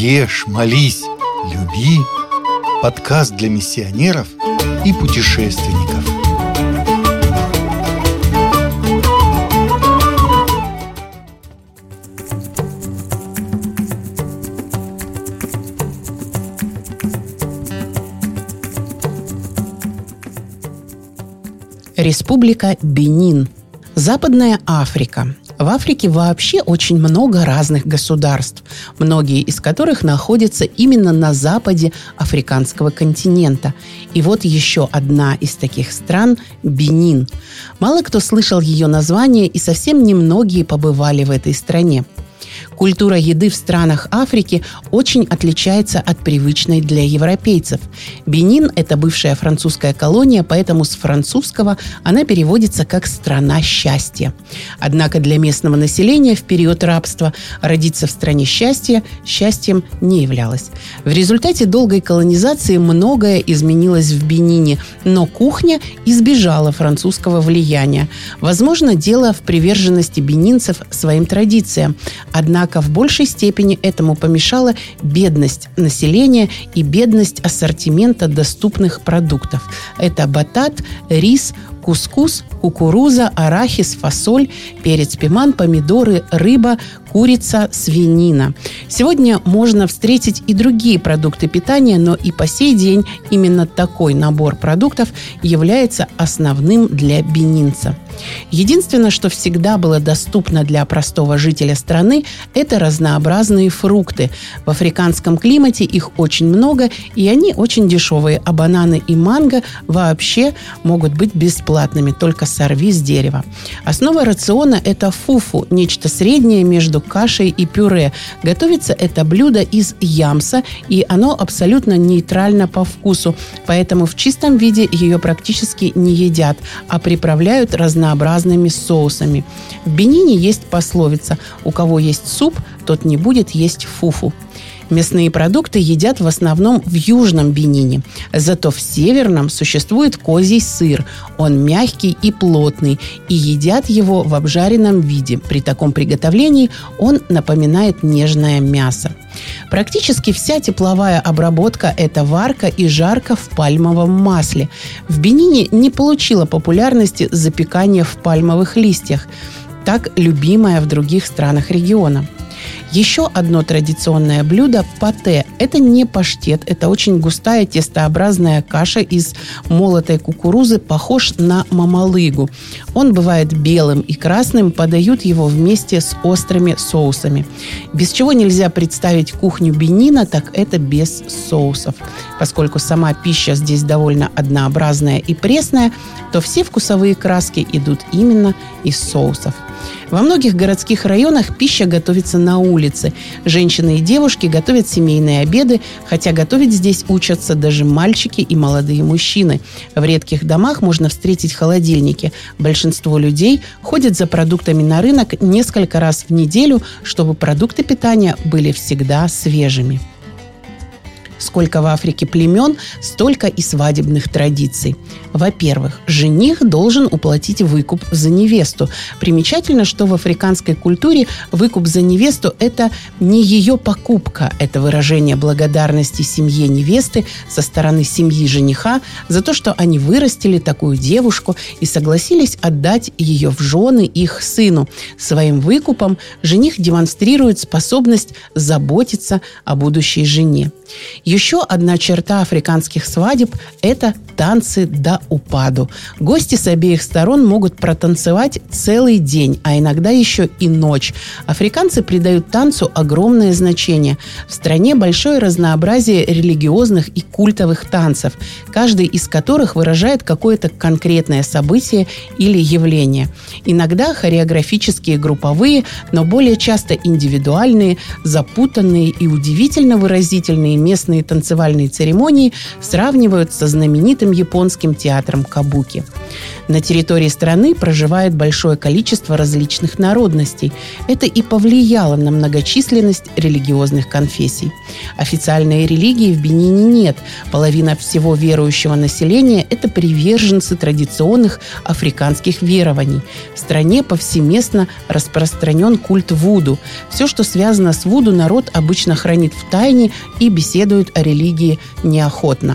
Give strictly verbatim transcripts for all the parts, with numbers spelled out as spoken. «Ешь, молись, люби» – подкаст для миссионеров и путешественников. Республика Бенин, Западная Африка. В Африке вообще очень много разных государств, многие из которых находятся именно на западе африканского континента. И вот еще одна из таких стран – Бенин. Мало кто слышал ее название, и совсем немногие побывали в этой стране. Культура еды в странах Африки очень отличается от привычной для европейцев. Бенин – это бывшая французская колония, поэтому с французского она переводится как «страна счастья». Однако для местного населения в период рабства родиться в стране счастья счастьем не являлось. В результате долгой колонизации многое изменилось в Бенине, но кухня избежала французского влияния. Возможно, дело в приверженности бенинцев своим традициям. Однако в большей степени этому помешала бедность населения и бедность ассортимента доступных продуктов. Это батат, рис, кускус, кукуруза, арахис, фасоль, перец пиман, помидоры, рыба, курица, свинина. Сегодня можно встретить и другие продукты питания, но и по сей день именно такой набор продуктов является основным для бенинца. Единственное, что всегда было доступно для простого жителя страны, это разнообразные фрукты. В африканском климате их очень много, и они очень дешевые, а бананы и манго вообще могут быть бесплатными. Только сорви с дерева. Основа рациона – это фуфу, нечто среднее между кашей и пюре. Готовится это блюдо из ямса, и оно абсолютно нейтрально по вкусу, поэтому в чистом виде ее практически не едят, а приправляют разнообразными соусами. В Бенине есть пословица «У кого есть суп, тот не будет есть фуфу». Мясные продукты едят в основном в Южном Бенине. Зато в Северном существует козий сыр. Он мягкий и плотный, и едят его в обжаренном виде. При таком приготовлении он напоминает нежное мясо. Практически вся тепловая обработка – это варка и жарка в пальмовом масле. В Бенине не получило популярности запекание в пальмовых листьях, так любимое в других странах региона. Еще одно традиционное блюдо – пате. Это не паштет, это очень густая тестообразная каша из молотой кукурузы, похож на мамалыгу. Он бывает белым и красным, подают его вместе с острыми соусами. Без чего нельзя представить кухню Бенина, так это без соусов. Поскольку сама пища здесь довольно однообразная и пресная, то все вкусовые краски идут именно из соусов. Во многих городских районах пища готовится на улице. Женщины и девушки готовят семейные обеды, хотя готовить здесь учатся даже мальчики и молодые мужчины. В редких домах можно встретить холодильники. Большинство людей ходят за продуктами на рынок несколько раз в неделю, чтобы продукты питания были всегда свежими. Сколько в Африке племен, столько и свадебных традиций. Во-первых, жених должен уплатить выкуп за невесту. Примечательно, что в африканской культуре выкуп за невесту – это не ее покупка. Это выражение благодарности семье невесты со стороны семьи жениха за то, что они вырастили такую девушку и согласились отдать ее в жены их сыну. Своим выкупом жених демонстрирует способность заботиться о будущей жене. Еще одна черта африканских свадеб – это танцы до упаду. Гости с обеих сторон могут протанцевать целый день, а иногда еще и ночь. Африканцы придают танцу огромное значение. В стране большое разнообразие религиозных и культовых танцев, каждый из которых выражает какое-то конкретное событие или явление. Иногда хореографические, групповые, но более часто индивидуальные, запутанные и удивительно выразительные местные различные танцевальные церемонии сравнивают со знаменитым японским театром Кабуки. На территории страны проживает большое количество различных народностей. Это и повлияло на многочисленность религиозных конфессий. Официальной религии в Бенине нет. Половина всего верующего населения – это приверженцы традиционных африканских верований. В стране повсеместно распространен культ Вуду. Все, что связано с Вуду, народ обычно хранит в тайне и беседует о религии неохотно.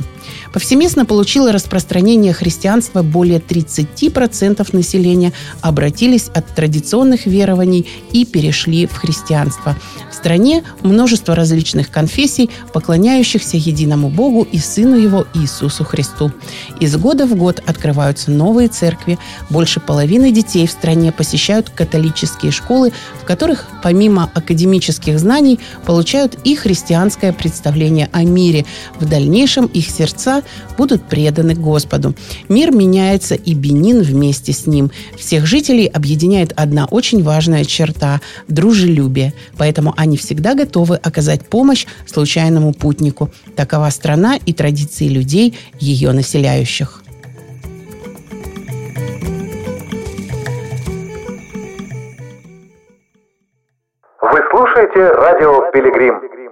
Повсеместно получило распространение христианства, более тридцать процентов населения обратились от традиционных верований и перешли в христианство. В стране множество различных конфессий, поклоняющихся единому Богу и Сыну Его Иисусу Христу. Из года в год открываются новые церкви. Больше половины детей в стране посещают католические школы, в которых помимо академических знаний получают и христианское представление о мире. В дальнейшем их сердца будут преданы Господу. Мир меняется, и Бенин вместе с ним. Всех жителей объединяет одна очень важная черта – дружелюбие. Поэтому они всегда готовы оказать помощь случайному путнику. Такова страна и традиции людей, ее населяющих. Вы слушаете радио «Пилигрим».